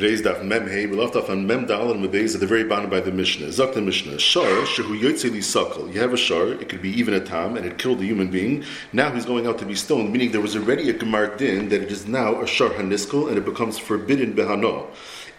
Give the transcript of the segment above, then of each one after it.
Today's Daf Mem Hey. We left off on Mem Daled and Mebeis at the very bottom by the Mishnah. Zok the Mishnah. Shor shehu yotzei lisakol. You have a shor. It could be even a tam, and it killed the human being. Now he's going out to be stoned. Meaning there was already a gemar din that it is now a shor haniskol, and it becomes forbidden behano.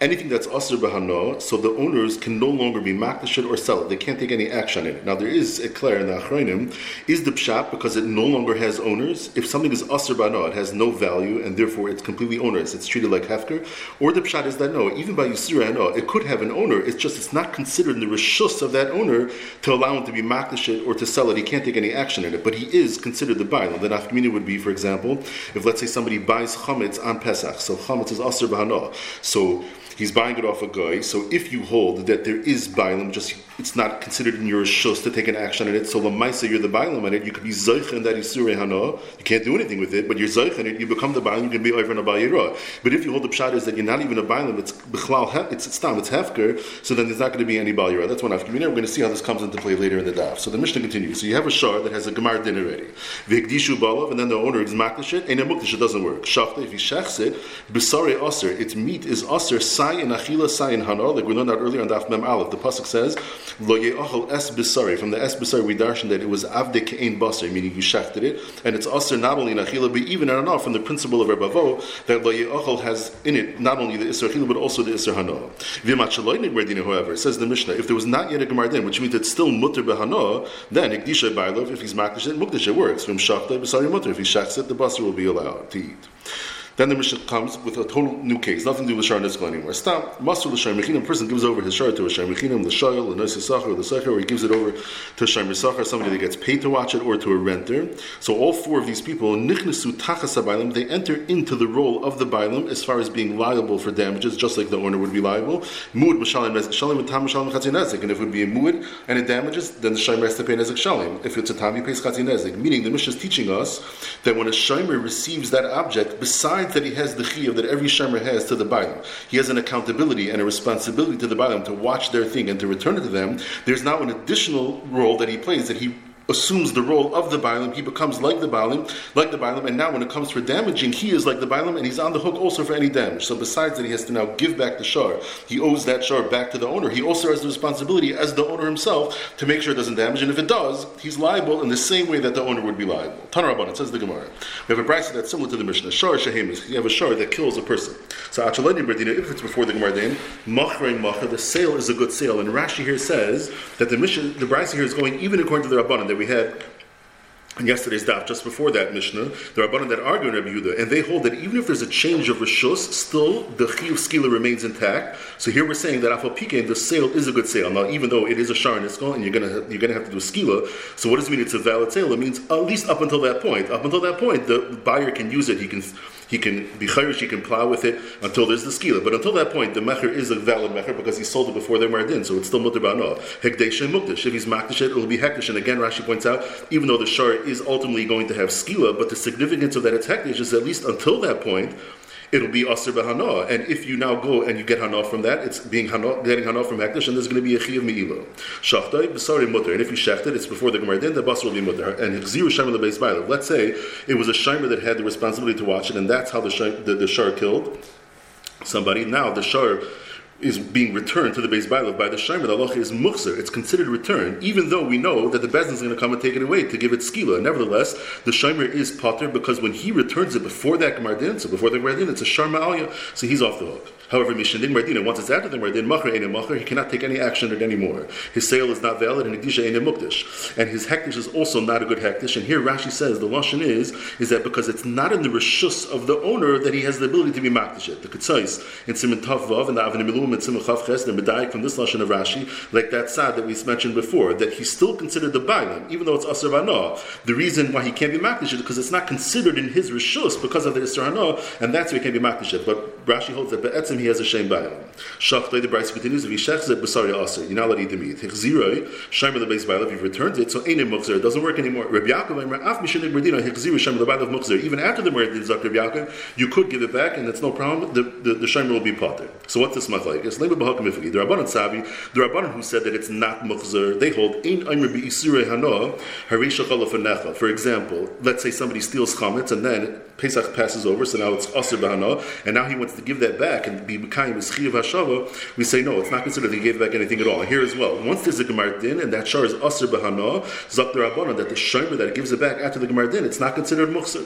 Anything that's asr behano, so the owners can no longer be makdashit or sell it. They can't take any action on it. Now there is a clear in the achronim is the pshat because it no longer has owners. If something is asr behano, it has no value, and therefore it's completely onerous. It's treated like hefker. Or the pshat is that no, even by Yisra and it could have an owner, it's just it's not considered in the reshus of that owner to allow him to be makdashit or to sell it. He can't take any action in it, but he is considered the buyer. The nafkamina would be, for example, if let's say somebody buys chametz on Pesach, so chametz is asr b'hana, so he's buying it off a guy, so if you hold that there is bailam, just it's not considered in your shus to take an action on it, so l'maisa you're the bailam on it, you could be zeich in that Yisra hana, you can't do anything with it, but you're zeich in it, you become the bailam, you can be over and a bayirah. But if you hold the pshat is that you're not even a bailam, it's hefker, so then there's not going to be any bayirah. That's one after. We're going to see how this comes into play later in the daf. So the Mishnah continues. So you have a shar that has a gemar din already. V'hikdishu balav, and then the owner is makdash it, and a mukdash it doesn't work. Shachta, if he shechs it, b'sarei aser, its meat is aser. Sai and achila, sai and hana, like we learned out earlier on Daf Mem Aleph. The pasuk says, "Lo ye'achol es b'sarei." From the es b'sarei, we darshan that it was avdei ke'ein basar, meaning you shechted it, and it's aser not only in achila, but even in hana. From the principle of Rebbe Avo, that lo ye'achol has in it not only the iser achila but also the iser hana. V'mat shaloi nigmar din, however, says the Mishnah, if there was not yet a gemar din, which means it's still mutter b'hana, then hikdisha b'alav. If he's makdash it, mukdash it works. From shachta b'sarei mutter. If he shechts it, the basar will be allowed to eat. Then the Mishnah comes with a total new case, nothing to do with Shar Niskal anymore. Stop. Masur l'Shar Mechinam, a person gives over his Shar to a Shar Mechinam, the Shayel, the Noisei Sachar, the Sachar, or he gives it over to a Shar Misachar, somebody that gets paid to watch it, or to a renter. So all four of these people, Nichnesu Tachas HaBailam, they enter into the role of the Bailam as far as being liable for damages, just like the owner would be liable. Mu'ud Mashalim Nezek Shalim, Tam Mashalim Chatzi Nezek. And if it would be a Mu'ud and it damages, then the Shaymer has to pay Nezek Shalim. If it's a Tam, he pays Chatzi Nezek. Meaning the Mishnah is teaching us that when a Shaymer receives that object, besides that he has the chiyuv that every shomer has to the bailam, he has an accountability and a responsibility to the bailam to watch their thing and to return it to them. There's now an additional role that he plays, that he assumes the role of the bailam. He becomes like the bailam, and now when it comes for damaging, he is like the bailam, and he's on the hook also for any damage. So besides that, he has to now give back the shar. He owes that shar back to the owner. He also has the responsibility as the owner himself to make sure it doesn't damage, and if it does, he's liable in the same way that the owner would be liable. Tana Rabbanan, says the Gemara. We have a bracha that's similar to the Mishnah. Shar shehemis. You have a shar that kills a person. So achaladin berdina, if it's before the Gemara din, machrein macher. The sale is a good sale, and Rashi here says that the Mishnah, the bracha here is going even according to the Rabbanan. That we had in yesterday's daf, just before that Mishnah, the Rabbanan that argue in Rabbi Yehuda, and they hold that even if there's a change of reshus, still the chiyuv skila remains intact. So here we're saying that afal pikein, the sale is a good sale. Now, even though it is a shar niskal, and you're gonna have to do skila. So what does it mean? It's a valid sale. It means at least up until that point. Up until that point, the buyer can use it. He can be chayrish, he can plow with it until there's the skila. But until that point, the mecher is a valid mecher because he sold it before the mardin, so it's still mutter ba'ano. Hekdesh and mukdash. If he's makdash it, it will be hekdesh. And again, Rashi points out, even though the shar is ultimately going to have skila, but the significance of that it's hekdesh is at least until that point, it'll be asr b'hana. And if you now go and you get hana from that, it's being hana, getting hana from hekdesh, and there's going to be a chiyuv me'ilo. Shachtei b'sarei mutter. And if you shacht it, it's before the gemar din, the basar will be mutter. And hechziru shemer lebeis bailav. Let's say it was a shemer that had the responsibility to watch it, and that's how the shar killed somebody. Now the shar is being returned to the Beis Bailav by the Shomer. The halacha is muchzer. It's considered return, even though we know that the Bezdin is going to come and take it away to give it skila. Nevertheless, the Shomer is pater because when he returns it before that Gemar Din, it's a Shar Ma'alya, so he's off the hook. However, Mishnadin Mardina, once it's after the Mardin, Machar Ein Machar, he cannot take any action on it anymore. His sale is not valid, and Hikdisha Ein Mukdish. And his Hekdish is also not a good Hekdish. And here Rashi says the Lashon is that because it's not in the Rishus of the owner that he has the ability to be Makdish it. The Ketzais, in Siman Tav Vav, and the Avnei Milum, and Siman Chav Ches, and Medayik from this Lashon of Rashi, like that Sad that we mentioned before, that he's still considered the Bailam, even though it's Asr V'Ana. The reason why he can't be Makdish it is because it's not considered in his Rishus because of the Asr V'Ana, and that's why he can't be Makdish it. But Rashi holds that Be'etzim he has a shame by him. Shachtei, the Bryce continues, if he shechs it, b'sari aser, you're not allowed to eat the meat. Hechziroi, shemer lebeis bailav, if you've returned it, so einem mukzer, it doesn't work anymore. Reb Yaakov, af mishin merdina, hechziroi shemer lebailav mukzer. Even after the merdin zok Reb Yaakov, you could give it back, and it's no problem. The shemer will be potter. So what's this machlek? machlekes. Leiba b'hakam ifiki. The Rabbanan Tzavi, the Rabbanan who said that it's not muchzer, they hold ein omer b'isurei hanoah hareisha chalafenecha. For example, let's say somebody steals chametz and then Pesach passes over, so now it's aser b'hanoah, and now he wants to give that back and be mekayim his chiyuv hashava. We say no, it's not considered that he gave back anything at all. Here as well, once there's a gemar din and that shar is aser b'hanoah, zok the Rabbanan that the shomer that gives it back after the gemar din, it's not considered muchzer.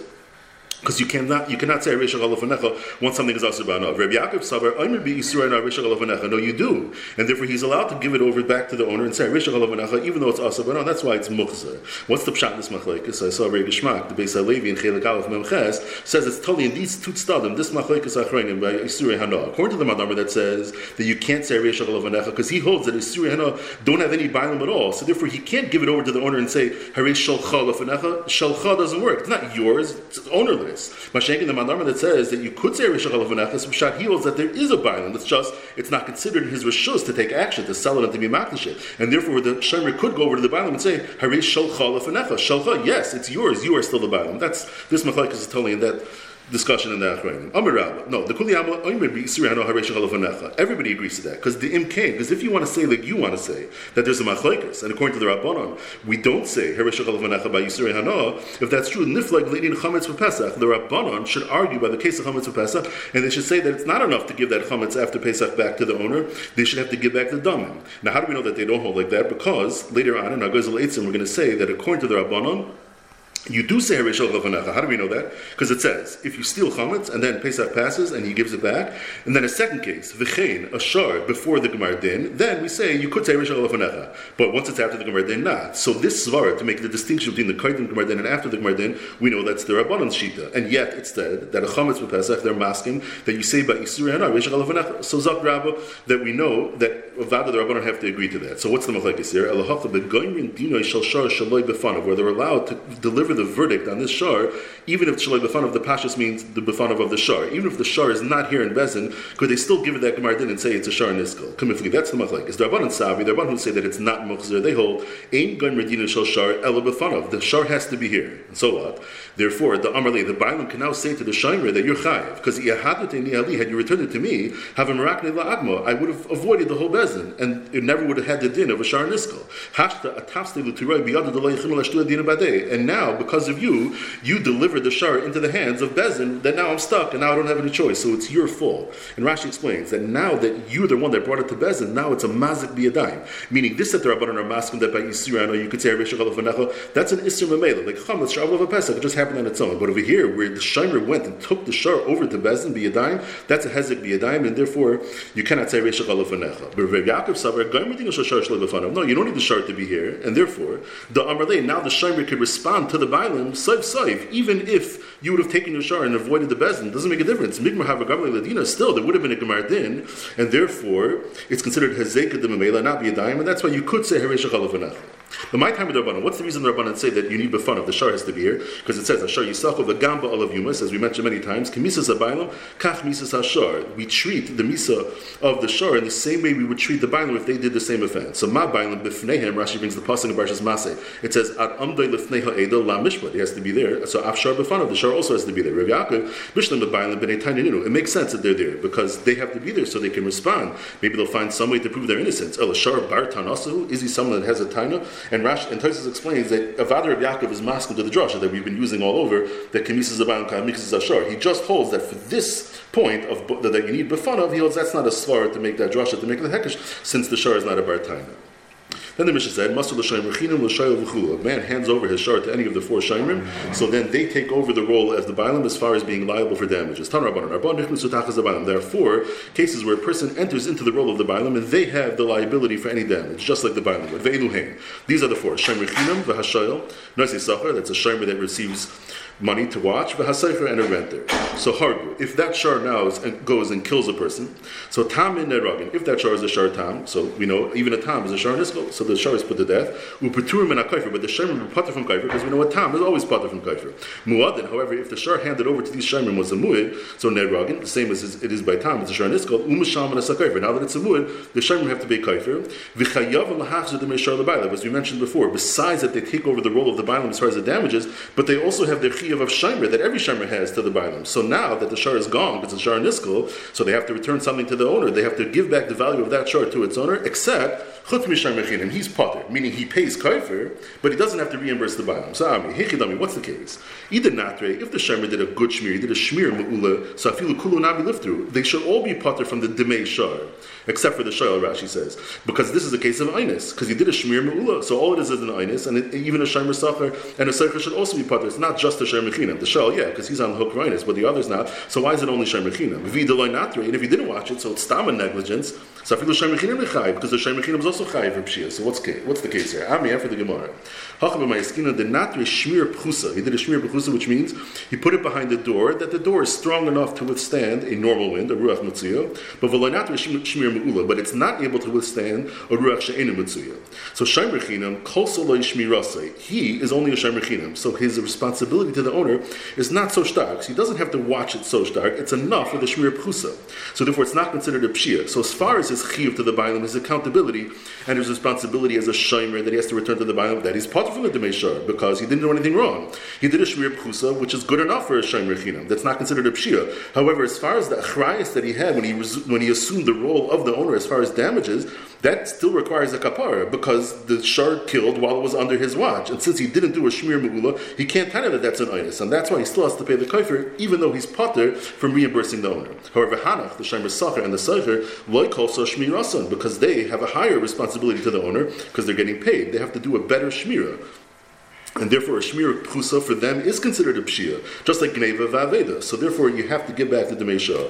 Because you cannot say Reishach Alofenecha once something is Asur B'Hanoah. Rabbi Yaakov Savar, Omer B'Yisrael Reishach Alofenecha. No, you do, and therefore he's allowed to give it over back to the owner and say Reishach Alofenecha, even though it's Asur B'Hanoah. That's why it's Muchzer. What's the pshat in this machlekes? I saw Rabbi Shmak, the Beis Halevi in Chelek Aleph Memches, says it's totally in these two tzadim. This machlekes achronim by Yisrael Hanoah. According to the Madamar that says that you can't say Reishach Alofenecha because he holds that Yisrael Hanoah don't have any bialim at all. So therefore he can't give it over to the owner and say Reishach Alofenecha. Shalcha doesn't work. It's not yours. It's ownerless. Mashenk in the Mandama that says that you could say Rishach Alofenecha, Pshat heals that there is a bialim. It's just it's not considered his rishus to take action to sell it and to be makdash it, and therefore the shomer could go over to the bialim and say Harishal Alofenecha, Shalcha, yes, it's yours. You are still the bialim. That's this machlekes is totally in that discussion in the Achrayim. Amir no, the Kuliyama Omer B'Yisrael Hanoah Harishach Alofenecha. Everybody agrees to that because the imkain. Because if you want to say like you want to say that there's a machlekes, and according to the Rabbanon, we don't say Harishach Alofenecha by Yisrael Hanoah. If that's true, niflag leidin chametz for Pesach. The Rabbanon should argue by the case of chametz for Pesach, and they should say that it's not enough to give that chametz after Pesach back to the owner. They should have to give back the damim. Now, how do we know that they don't hold like that? Because later on in Hagazal Eitzim, we're going to say that according to the Rabbanon, you do say Harishal Alofenecha. How do we know that? Because it says, if you steal chametz and then Pesach passes and he gives it back, and then a second case, V'chein, a shar, before the Gemar Din, then we say you could say Harishal Alofenecha. But once it's after the Gemar Din, not. So this Svara, to make the distinction between the Kaidim Gemar Din and after the Gemar Din, we know that's the Rabbanon's Shita. And yet it's said that a chametz with Pesach, they're masking, that you say by Yisrael Harishal Alofenecha. So Zak Rabba, that we know that Vada the Rabbanon have to agree to that. So what's the machlekes here? Elohachta begoyim dinoy shal shar shaloi befanav, where they're allowed to deliver the verdict on this shar, even if Shalai B'Fanav, the Pashas means the B'Fanav of the shar. Even if the shar is not here in Bezin, could they still give it that Gemar Din and say it's a shar niskal? Kamifli, that's the machlekes. It's the Rabbanan Savi, the Rabbanan who say that it's not muchzer, they hold, Ein Gan Redina Shal Shar Ela B'Fanav. The shar has to be here. And so what? Therefore, the Amarle, the Bailam can now say to the Shomer that you're Chayiv, because had you returned it to me, I would have avoided the whole Bezin, and it never would have had the din of a shar niskal. And now, because of you delivered the shar into the hands of Bezin, that now I'm stuck and now I don't have any choice, so it's your fault. And Rashi explains that now that you're the one that brought it to Bezin, now it's a mazik biyadayim, meaning this that the Rabbanon are masking that by Yisrael you could say Harishach Alofenecha, that's an Isser Mamela, like Chametz Shar Olav Pesach, it just happened on its own. But over here, where the shomer went and took the shar over to Bezin biyadayim, that's a hezek biyadayim, and therefore you cannot say Harishach Alofenecha. But Rav Yaakov Savar, no, you don't need the shar to be here, and therefore the Amarle, now the shomer could respond to the Bailam, Saif, even if you would have taken your shar and avoided the bezin, doesn't make a difference. Migmar Havagavli Ladina, still there would have been a Gemar Din, and therefore it's considered Hazeka de Mamela, not be a dime, and that's why you could say Harishach Alofenecha. But my time with the Rabbanan, what's the reason the Rabbanan say that you need B'Fanav, the shar has to be here? Because it says, Ashar Yisachov, the Gamba Olav Yumas, as we mentioned many times, Kemisas Abailam, Kach Misas HaShar. We treat the Misa of the shar in the same way we would treat the Bailam if they did the same offense. So Ma Bailam B'Fnehem, Rashi brings the Pasuk of Barshas Maseh. It says, Ad Amdai L'Fneha Eidel La Mishpat. It has to be there. So Af Shar B'Fanav, the shar also has to be there. Rav Yaakov, Mishlam B'Bailam B'nei Taininu. It makes sense that they're there because they have to be there so they can respond. Maybe they'll find some way to prove their innocence. El Shar Bar Tanasu, is he someone that has a Taina? And Rashi and Tosfos explains that Avada Rav Yaakov is masking to the drasha that we've been using all over. That Kemisas Abayim Kamikses Ashar. He just holds that for this point of that you need B'Fanav, he holds that's not a svara to make that drasha to make the hekesh, since the shar is not a bar taina. Then the Mishnah said, a man hands over his shar to any of the four shomerim, so then they take over the role as the bailam as far as being liable for damages. There are four cases where a person enters into the role of the bailam and they have the liability for any damage, just like the bailam would. These are the four. Shomer chinam, v'hashayel, noisei sachar, that's a shomer that receives money to watch, v'haseifer, and a renter. So hargu, if that shar now goes and kills a person, so tam in neragin, if that shar is a shar tam, so we know even a tam is a shar niskal, so the shar is put to death. U'peturim in ha'kaifer, but the shemrim were pater from kaifer, because we know a tam is always pater from kaifer. Mu'adin, however, if the shar handed over to these shemrim was a mu'id, so neragin, the same as it is by tam, it's a shar niskal, u'misham and a sakaifer. Now that it's a mu'id, the shemrim have to be kaifer. V'chayav l'hachzud d'mei shar l'bailav, as we mentioned before, besides that they take over the role of the bailam as far as the damages, but they also have their chiyuv of shomer that every shomer has to the bailim. So now that the shar is gone, it's a shar niskal, so they have to return something to the owner. They have to give back the value of that shar to its owner, except chutz mishar mechinim, he's potter, meaning he pays kaifer, but he doesn't have to reimburse the bailim. So Ami, hechidami, what's the case? Either natre, if the shomer did a good shmir, he did a shmir me'ula, so afilu kulu nabi liftru, they should all be potter from the demei shar, except for the shar, Rashi says, because this is a case of einis, because he did a shmir me'ula, so all it is an einis, and even a shomer sacher and a sacher should also be potter. It's not just the shomer mechinam. The shal, yeah, because he's on the hook for einis, but the other's not. So why is it only shomer mechinam? V'idolai natre, and if he didn't watch it, so it's stam and negligence. So afilu shomer mechinam lechay, because the shomer mechinam is also chayiv for pshia. So what's the case here? Ami after the Gemara. Hachabim ha'iskina the natre shmir pchusa. He did a shmir pchusa, which means he put it behind the door that the door is strong enough to withstand a normal wind, a ruach mutzuya, but v'loi natre shmir me'ula, but it's not able to withstand a ruach she'ena mutzuya. So shomer mechinam kolsoloi shmirasei. He is only a shomer mechinam, so his responsibility to the owner is not so stark. So he doesn't have to watch it so stark. It's enough for the shmir pchusa. So therefore, it's not considered a pshia. So as far as his chiyuv to the bailam, his accountability and his responsibility as a shomer that he has to return to the bailam, that he's part of the demei shar because he didn't do anything wrong. He did a shmir pchusa, which is good enough for a shomer chinam. That's not considered a pshia. However, as far as the achrayus that he had when he assumed the role of the owner, as far as damages, that still requires a kapara because the shar killed while it was under his watch, and since he didn't do a shmir me'ula, he can't tell that that's an oinus, and that's why he still has to pay the kofir, even though he's potter from reimbursing the owner. However, Hanach, the shomer sacher, and the sacher loy kolso shmirason, because they have a higher responsibility to the owner because they're getting paid. They have to do a better shmira. And therefore, a shmir pchusa for them is considered a pshia, just like gneva va'aveda. So therefore, you have to give back the demei shar.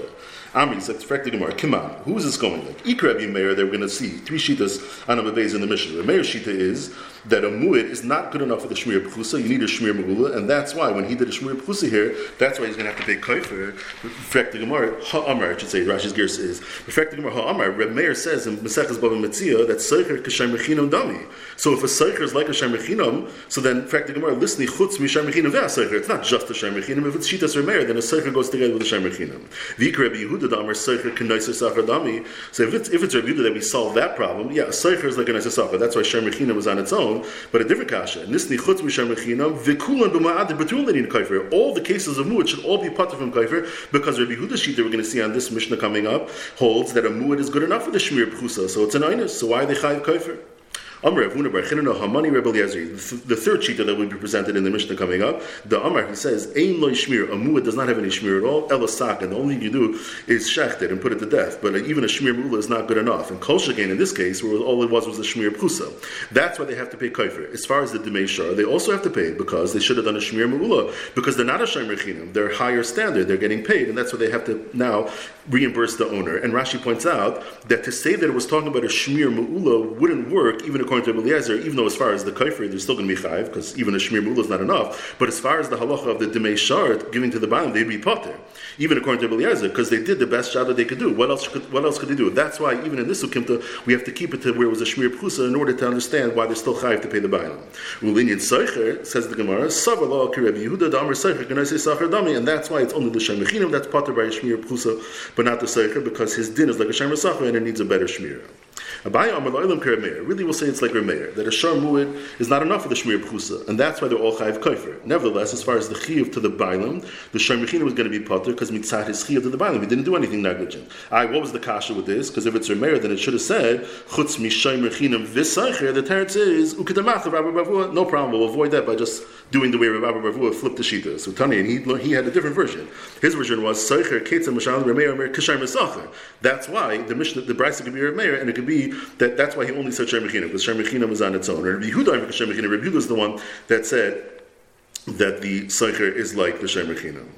Amri, it's like the Gemara. Come on, who is this going like? Ikra Rabbi Meir, that we're going to see three shitas on a bebeis in the Mishnah. The Meir's shita is that a mu'id is not good enough for the shmir pchusa. You need a shmir me'ula, and that's why when he did a shmir pchusa here, that's why he's going to have to pay kofir. Reflect the Gemara ha'amar, I should say. Rashi's gerus is reflect the Gemara ha'amar. Rabbi Meir says in Maseches Bava Metzia that soicher k'shem rechinam dami. So if a soicher is like a shem rechinam, so then reflect the Gemara listening chutz mishem rechinam v'asoicher. It's not just a shem rechinam. If it's shitas Rabbi Meir, then a soicher goes together with a shem rechinam. So if it's Rabbi Yehuda that we solve that problem, yeah, a soicher is like a neiser sacher. That's why shomer mechinam was on its own, but a different kasha. Nisni chutz mishomer mechinam v'kulan b'ma'ad b'tulin kaifer. All the cases of mu'id should all be patur from kaifer because Rabbi Yehuda's sheet that we're going to see on this Mishnah coming up holds that a mu'id is good enough for the shmir pchusa, so it's an einus. So why are they chayiv kaifer? The third sheet that will be presented in the Mishnah coming up, the Amar, he says, Ein loy shmir, a mu'id does not have any shmir at all, elasak, and the only thing you do is shechted and put it to death, but even a shmir mu'ula is not good enough. And kol shekain, in this case, where all it was the shmir p'kusa. That's why they have to pay kofir. As far as the demei shar, they also have to pay because they should have done a shmir mu'ula, because they're not a shomer chinam, they're higher standard, they're getting paid, and that's why they have to now reimburse the owner. And Rashi points out that to say that it was talking about a shmir mu'ula wouldn't work, even according to Eliezer, even though as far as the kofir, there's still going to be chayiv, because even a shmir mu'ula is not enough, but as far as the halacha of the demei shar giving to the bailim, they'd be potter, even according to Eliezer, because they did the best job that they could do. What else could they do? That's why even in this ukimta, we have to keep it to where it was a shmir p'chusa in order to understand why they're still chayiv to pay the bailim. Ulinyan soicher, says the Gemara, Savar lo ki Rabbi Yehuda d'amar soicher k'nai say sacher dami, and that's why it's only the shomer mechinam that's potter by a shmir p'chusa, but not the soicher, because his din is like a shomer sacher and it needs a better shmir. Really, we'll say it's like Rameir, that a shar mu'id is not enough for the shmir p'chusa, and that's why they're all chayiv kofir. Nevertheless, as far as the chiyuv to the bailam, the shar mechinam was going to be potter because mitzat his chiyuv to the bailam, he didn't do anything negligent. What was the kasha with this? Because if it's Rameir, then it should have said chutz mishar mechinam v'saycher. The teretz is ukedamach of Rabbi Bravua. No problem, we'll avoid that by just doing the way Rabbi Bravua flipped the shita. So Tani, and he had a different version. His version was saycher ketzem mishal Rameir k'shem v'saycher. That's why the Mishnah, the brisa could be Rameir, and it could be that that's why he only said shomer mechinam, because shomer mechinam was on its own. Rabbi Yehuda is the one that said that the soicher is like the shomer mechinam.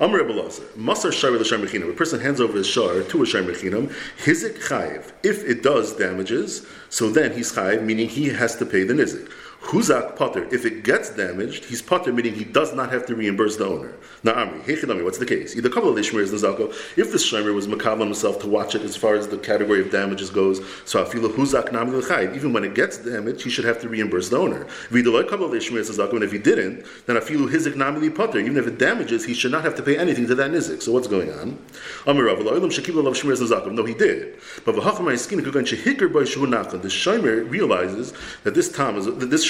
Amar Rebbe Elazar, Masar Shar with the shomer mechinam. A person hands over his shar to a shomer mechinam. Hizik chayiv. If it does damages, so then he's chayiv, meaning he has to pay the nizik. Huzak potter. If it gets damaged, he's potter, meaning he does not have to reimburse the owner. Now, Amri, hechidami, what's the case? Either kabbalah lishmir is nazako. If the shomer was makabel himself to watch it as far as the category of damages goes, so afila huzak nami l'chayim. Even when it gets damaged, he should have to reimburse the owner. V'idolay kabbalah lishmir is nazako. And if he didn't, then afilu hizik nami potter. Even if it damages, he should not have to pay anything to that nizik. So what's going on? Amri Rav Elam shekibla lav shmir is nazako. No, he did. But v'hachamay skin kugan shehikar by shuhunakon. The shomer realizes that this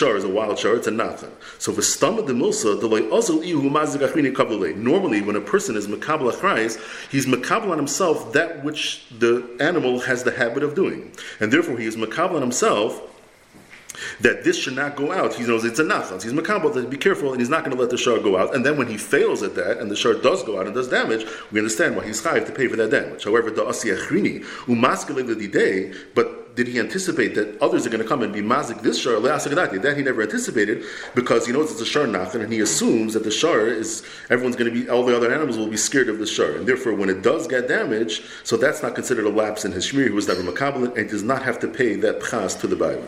shar is a wild shar, it's a nafka. So v'stama demusa delay also ihu mazig achrini kabulei. Normally, when a person is mekabel achrais, he's mekabel on himself that which the animal has the habit of doing, and therefore he is mekabel on himself that this should not go out. He knows it's a nachas. He's makabel to be careful, and he's not going to let the shar go out. And then when he fails at that, and the shar does go out and does damage, we understand why he's chayav to pay for that damage. However, da'asi achrini umaskele l'didei, but did he anticipate that others are going to come and be mazik this shar le'asakadati? That he never anticipated, because he knows it's a shar nachas, and he assumes that the shar is everyone's going to be, all the other animals will be scared of the shar, and therefore when it does get damaged, so that's not considered a lapse in his shmir. He was never makabel and does not have to pay that pchas to the buyer.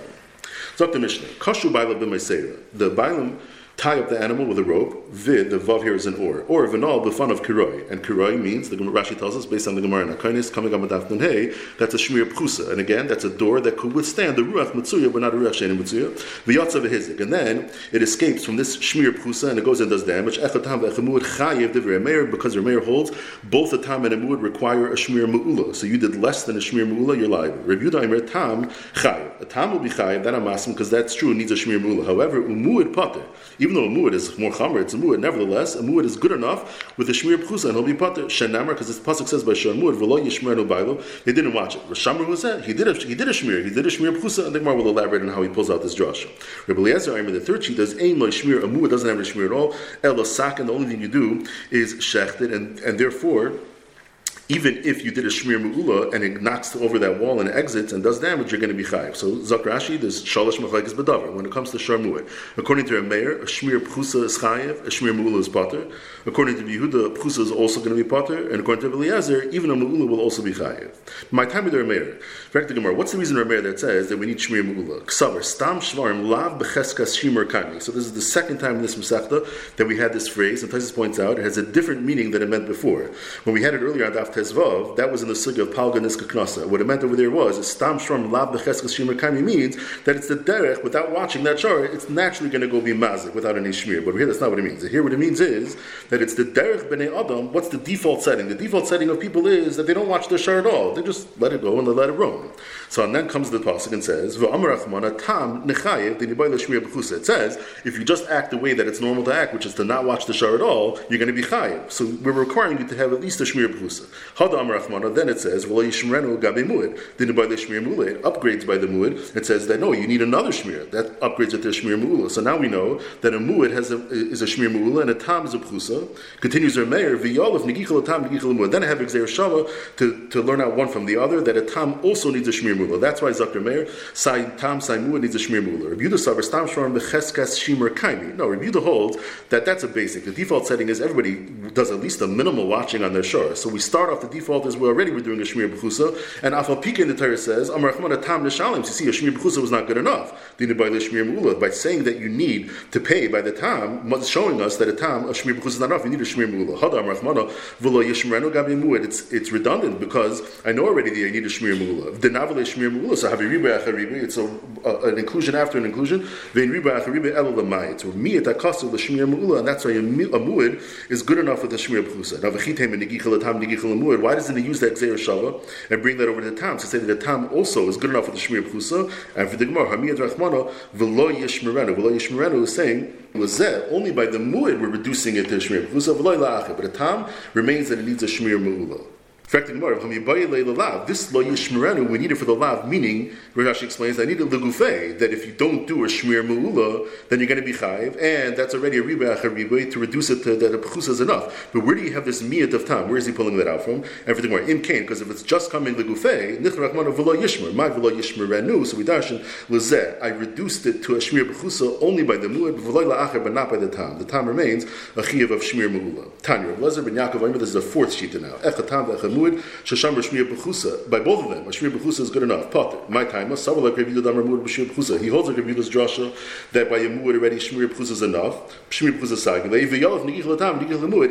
So the Mishnah, kashu bailam b'meiseira. The bailam tie up the animal with a rope. Vid, the vav here is an or v'nal b'fan of kiroi, and kiroi means the Rashi tells us based on the Gemara in Akainis coming up with hey, that's a shmir prusa, and again that's a door that could withstand the ruach matzuya, but not a ruach shein matzuya. V'yatzav v'hizik, and then it escapes from this shmir prusa and it goes and does damage. Echatam v'echemud chayev divrei meir, because your meir holds both the tam and emud require a shmir mu'ula. So you did less than a shmir mu'ula, you're liable. Reb Yehuda Omer tam chayev, a tam will be chayev that amasim because that's true, needs a shmir mu'ula. However, umu'id pater, even though a mu'ud is more chamr, it's a mu'ud. Nevertheless, a mu'ud is good enough with the shmir p'chusa, and he'll be pater. Shenamar, because this pasuk says by shar mu'ud, v'lo yishmernu b'aylo. They didn't watch it. Rashamar who said he did a shmir p'chusa, and the Gemara will elaborate on how he pulls out this drasha. Rabbi Eliezer, I mean the third sheet does aim like shmir. A mu'ud doesn't have a shmir at all. El asak, and the only thing you do is shechted, and therefore, even if you did a shmir mu'ula and it knocks over that wall and exits and does damage, you're going to be chayiv. So Zok Rashi, there's shalosh machlekes b'davar when it comes to shar mu'ud. According to a meir, a shmir p'chusa is chayiv, a shmir mu'ula is pater. According to Yehuda, p'chusa is also going to be pater, and according to Eliezer, even a mu'ula will also be chayiv. My time with the meir, what's the reason meir that says that we need shmir mu'ula? Ksavar stam shvarim lav b'cheskas shmir kani. So this is the second time in this Masechta that we had this phrase, and Taisus points out it has a different meaning than it meant before. When we had it earlier on Daf Tezvav, that was in the sugya of Palga Niska Knasa. What it meant over there was Stam Shram Lab Becheskas Shimmer Kami means that it's the derech, without watching that shar, it's naturally going to go be mazik without any shmir. But here that's not what it means. Here what it means is that it's the derech b'nei adam. What's the default setting? The default setting of people is that they don't watch the shar at all. They just let it go and they let it roam. So and then comes the pasuk and says V'amar Achmana Tam Nechayev Dinibay LaShmir B'chusa. It says if you just act the way that it's normal to act, which is to not watch the shar at all, you're going to be chayev. So we're requiring you to have at least a shmir b'chusa. Then it says, upgrades by the mu'ud, it says that no, you need another shmir. That upgrades it to a shmir mu'ula. So now we know that a mu'ud is a shmir mu'ula and a tam is a p'chusa. Continues their mayor, then I have exer shava to learn out one from the other, that a tam also needs a shmir mu'ula. That's why Zakir Meir, sai tam, sai mu'ud needs a shmir mu'ula. Reb Yehuda Savar, stam shvarim b'cheskas shmir kaimi. No, Reb Yehuda holds that that's a basic. The default setting is everybody does at least a minimal watching on their shore. So we start off the default as we're doing a shmir b'chusa, and Afal Pika in the Torah says, Amar Rachmana tam neshalim. You see, a shmir b'chusa was not good enough. By saying that you need to pay by the tam, showing us that a tam, a shmir b'chusa is not enough. You need a shmir mu'ula. Hada Amar Rachmana v'lo yishmerenu gabi mu'ud. It's redundant because I know already that I need a shmir mu'ula. V'denavle shmir mu'ula. So havi riba achariba. It's an inclusion after an inclusion. V'in riba achariba el l'mayit. So mi et akasu l'shmir mu'ula, and that's why a mu'ud is good enough with a shmir b'chusa. Now v'chitem and negichel tam. Why doesn't he use that Xer Shava and bring that over to the Tam to say that the Tam also is good enough for the Shmir P'chusa and for the Gemara? Hamiyad Rachmana V'lo Yishmirenu. V'lo Yishmirenu is saying only by the Mu'id we're reducing it to Shmir P'chusa V'lo La'ache. But the Tam remains that it needs a Shmir Mu'ula. In fact, the Gemara, this lo yishmerenu, we need it for the lav, meaning, Rashi explains, I need a legufei, that if you don't do a shmir mu'ula, then you're going to be chayiv, and that's already a riba achariba, to reduce it to that a p'chusa is enough. But where do you have this miyat of tam? Where is he pulling that out from? And for the Gemara, im kain, because if it's just coming legufei, nich rachmana v'lo yishmer, my v'lo yishmerenu, so we darshan, l'zeh, I reduced it to a shmir b'chusa only by the mu'ad, v'lo la'acher, but not by the tam. The tam remains a chiyav of shmir mu'ula. Tanya, Rav Lezer ben Yaakov, this is the fourth shita now. By both of them, a shmir b'chusa is good enough. Potter, my time, he holds a rebuda's drasha that by a mu'ud already shmir b'chusa is enough. Shmir b'chusa sagin,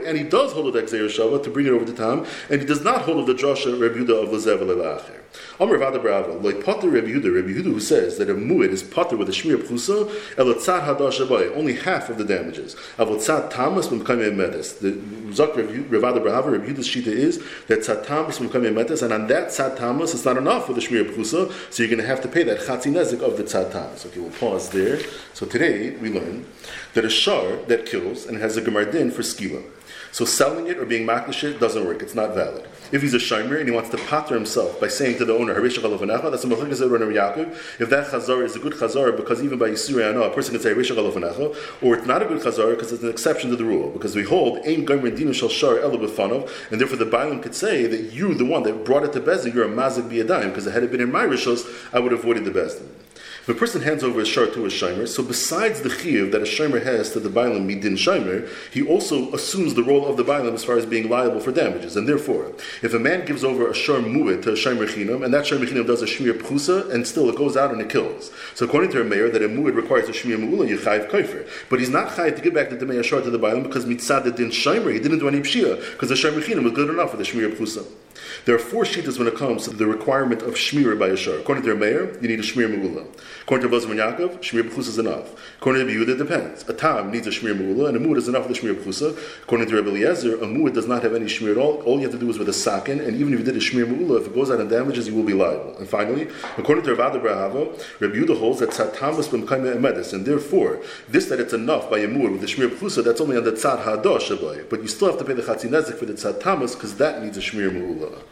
and he does hold of that xer shava to bring it over to tam, and he does not hold of the drasha rebuda of lezev le'la'acher. Amr v'ada brava, like potter Reb Yehuda who says that a mu'ud is potter with a shmir b'chusa elatzad hadash abay, only half of the damages. Avotzad tamas b'mkayim medes. The Zok Reb Yehuda's shita is that Sad Tamas from Mekayim Metes, and on that Sad Tamas, it's not enough for the Shmir B'chusa, so you're going to have to pay that Chatzi Nezik of the Sad Tamas. Okay, we'll pause there. So today we learn that a shar that kills and has a Gemar Din for Skila. So selling it or being maklish it doesn't work. It's not valid. If he's a shomer and he wants to pater himself by saying to the owner, that's a machlokes of Rona Yaakov. If that chazar is a good chazar, because even by Yisur Ana, a person can say Rishach Alavanecha, or it's not a good chazar because it's an exception to the rule. Because we hold Ein Gomer Dinu Shel Shar Ela B'Fanov, and therefore the Baalim could say that you, the one that brought it to Bezdin, you're a mazik b'yadayim. Because had it been in my rishos, I would have avoided the Bezdin. If a person hands over a shar to a shomer, so besides the chiyuv that a shomer has to the baalim midin shomer, he also assumes the role of the baalim as far as being liable for damages. And therefore, if a man gives over a shar mu'ed to a shomer chinam, and that shomer chinam does a shmir p'chusa, and still it goes out and it kills. So according to her mayor, that a mu'ed requires a shmir mu'ula, you chayiv kaifer. But he's not chayiv to give back the demei shar to the baalim because mitzad the din shomer, he didn't do any pshia, because the shomer chinam was good enough for the shmir p'chusa. There are four shittas when it comes to the requirement of shmira by a shar. According to her mayor, you need a shmir mu'ula. According to Rabbi Zimon Yaakov, Shmir B'chusa is enough. According to Rabbi Yehuda, it depends. A tam needs a Shmir Me'ula, and a mu'ud is enough for the Shmir B'chusa. According to Rabbi Eliezer, a mu'ud does not have any Shmir at all. All you have to do is with a sakin, and even if you did a Shmir Me'ula, if it goes out and damages, you will be liable. And finally, according to Rav Ada Bar Ahava, Rabbi Yehuda holds that Tzad Tamas b'mekayim emedes, and therefore, this that it's enough by a mu'ud with the Shmir B'chusa, that's only on the Tzad Hadosh, but you still have to pay the Chatzi Nezik for the Tzad Tamas, because that needs a Shmir Me'ula.